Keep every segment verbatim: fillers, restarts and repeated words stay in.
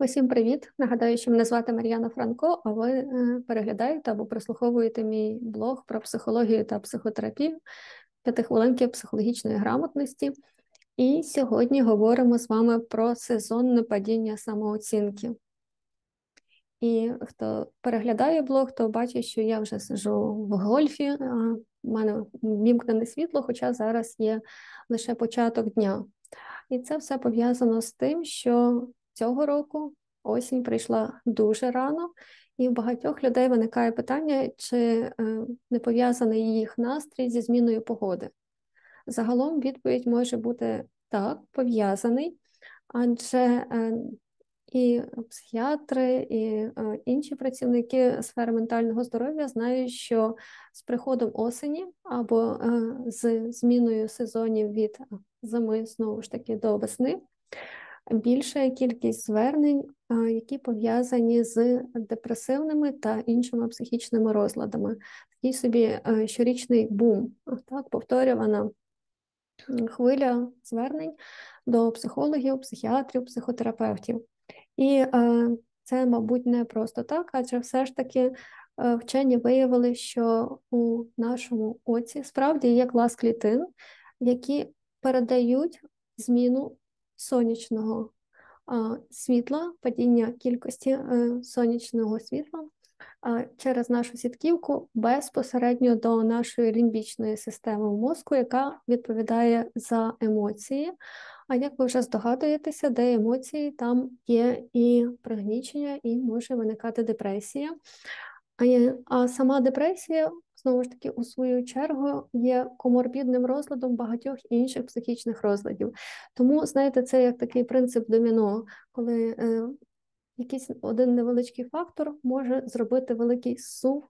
Усім привіт! Нагадаю, що мене звати Мар'яна Франко, а ви переглядаєте або прослуховуєте мій блог про психологію та психотерапію «П'ятихвилинки психологічної грамотності». І сьогодні говоримо з вами про сезонне падіння самооцінки. І хто переглядає блог, то бачить, що я вже сиджу в гольфі, у мене вімкнене світло, хоча зараз є лише початок дня. І це все пов'язано з тим, що цього року осінь прийшла дуже рано, і в багатьох людей виникає питання, чи не пов'язаний їх настрій зі зміною погоди. Загалом відповідь може бути так, пов'язаний, адже і психіатри, і інші працівники сфери ментального здоров'я знають, що з приходом осені або з зміною сезонів від зими, знову ж таки, до весни, більша кількість звернень, які пов'язані з депресивними та іншими психічними розладами. Такий собі щорічний бум, так, повторювана хвиля звернень до психологів, психіатрів, психотерапевтів. І це, мабуть, не просто так, адже все ж таки вчені виявили, що у нашому оці справді є клас клітин, які передають зміну сонячного світла, падіння кількості сонячного світла через нашу сітківку безпосередньо до нашої лімбічної системи мозку, яка відповідає за емоції. А як ви вже здогадуєтеся, де емоції, там є і пригнічення, і може виникати депресія. А сама депресія, знову ж таки, у свою чергу, є коморбідним розладом багатьох інших психічних розладів. Тому, знаєте, це як такий принцип доміно, коли е, якийсь один невеличкий фактор може зробити великий сув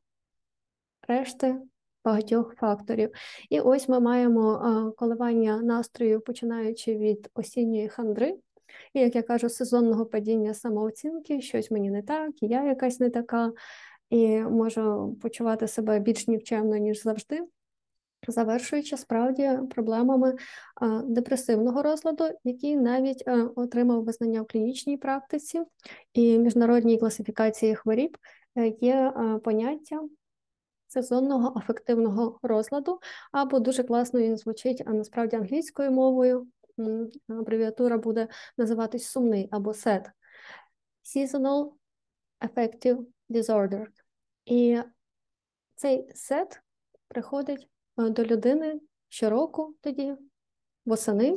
решти багатьох факторів. І ось ми маємо е, коливання настрою, починаючи від осінньої хандри, і, як я кажу, сезонного падіння самооцінки, щось мені не так, я якась не така, і можу почувати себе більш нікчемно, ніж завжди, завершуючи справді проблемами депресивного розладу, який навіть отримав визнання в клінічній практиці і міжнародній класифікації хворіб, є поняття сезонного афективного розладу, або дуже класно він звучить, а насправді англійською мовою, абревіатура буде називатись сумний, або сед. Seasonal Affective Disorder. І цей сед приходить до людини щороку тоді, восени,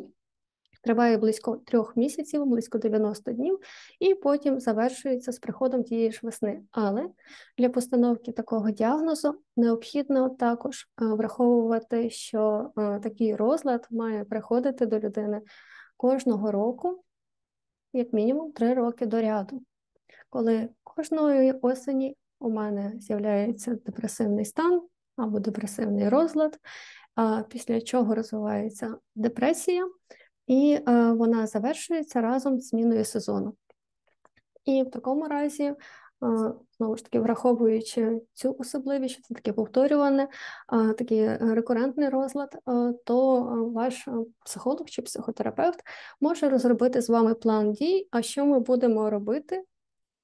триває близько трьох місяців, близько дев'яноста днів, і потім завершується з приходом тієї ж весни. Але для постановки такого діагнозу необхідно також враховувати, що такий розлад має приходити до людини кожного року, як мінімум три роки до ряду. Коли кожної осені у мене з'являється депресивний стан або депресивний розлад, після чого розвивається депресія, і вона завершується разом з зміною сезону. І в такому разі, знову ж таки, враховуючи цю особливість, що це таке повторюване, такий рекурентний розлад, то ваш психолог чи психотерапевт може розробити з вами план дій, а що ми будемо робити,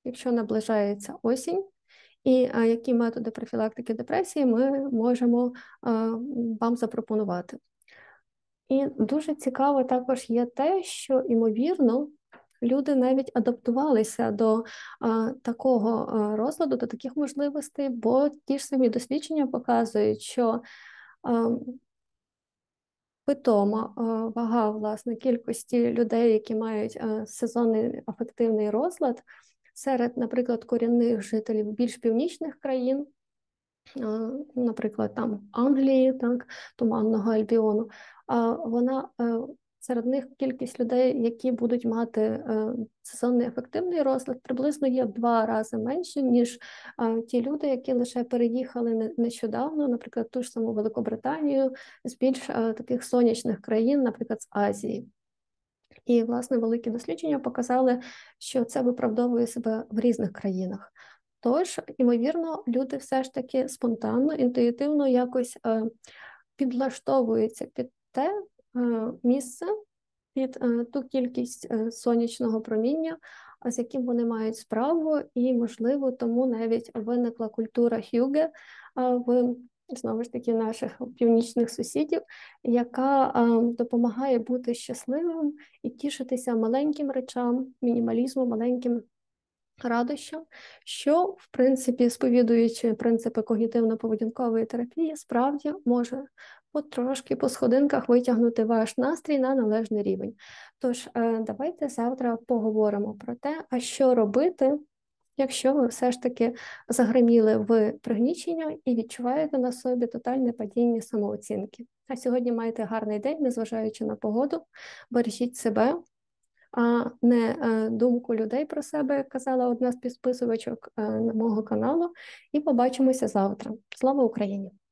якщо наближається осінь, і які методи профілактики депресії ми можемо вам запропонувати. І дуже цікаво також є те, що, ймовірно, люди навіть адаптувалися до такого розладу, до таких можливостей, бо ті ж самі дослідження показують, що питома вага, власне, кількості людей, які мають сезонний афективний розлад, серед, наприклад, корінних жителів більш північних країн, наприклад, там Англії, так, Туманного Альбіону, вона, серед них кількість людей, які будуть мати сезонний афективний розлад, приблизно є в два рази менше, ніж ті люди, які лише переїхали нещодавно, наприклад, ту ж саму Великобританію, з більш таких сонячних країн, наприклад, з Азії. І, власне, великі дослідження показали, що це виправдовує себе в різних країнах. Тож, ймовірно, люди все ж таки спонтанно, інтуїтивно якось підлаштовуються під те місце, під ту кількість сонячного проміння, з яким вони мають справу, і, можливо, тому навіть виникла культура Хюге в, знову ж таки, наших північних сусідів, яка допомагає бути щасливим і тішитися маленьким речам, мінімалізму, маленьким радощам, що, в принципі, сповідуючи принципи когнітивно-поведінкової терапії, справді може потрошки по сходинках витягнути ваш настрій на належний рівень. Тож, давайте завтра поговоримо про те, а що робити, якщо ви все ж таки загриміли в пригнічення і відчуваєте на собі тотальне падіння самооцінки. А сьогодні маєте гарний день, незважаючи на погоду, бережіть себе, а не думку людей про себе, як казала одна з підписувачок мого каналу, і побачимося завтра. Слава Україні!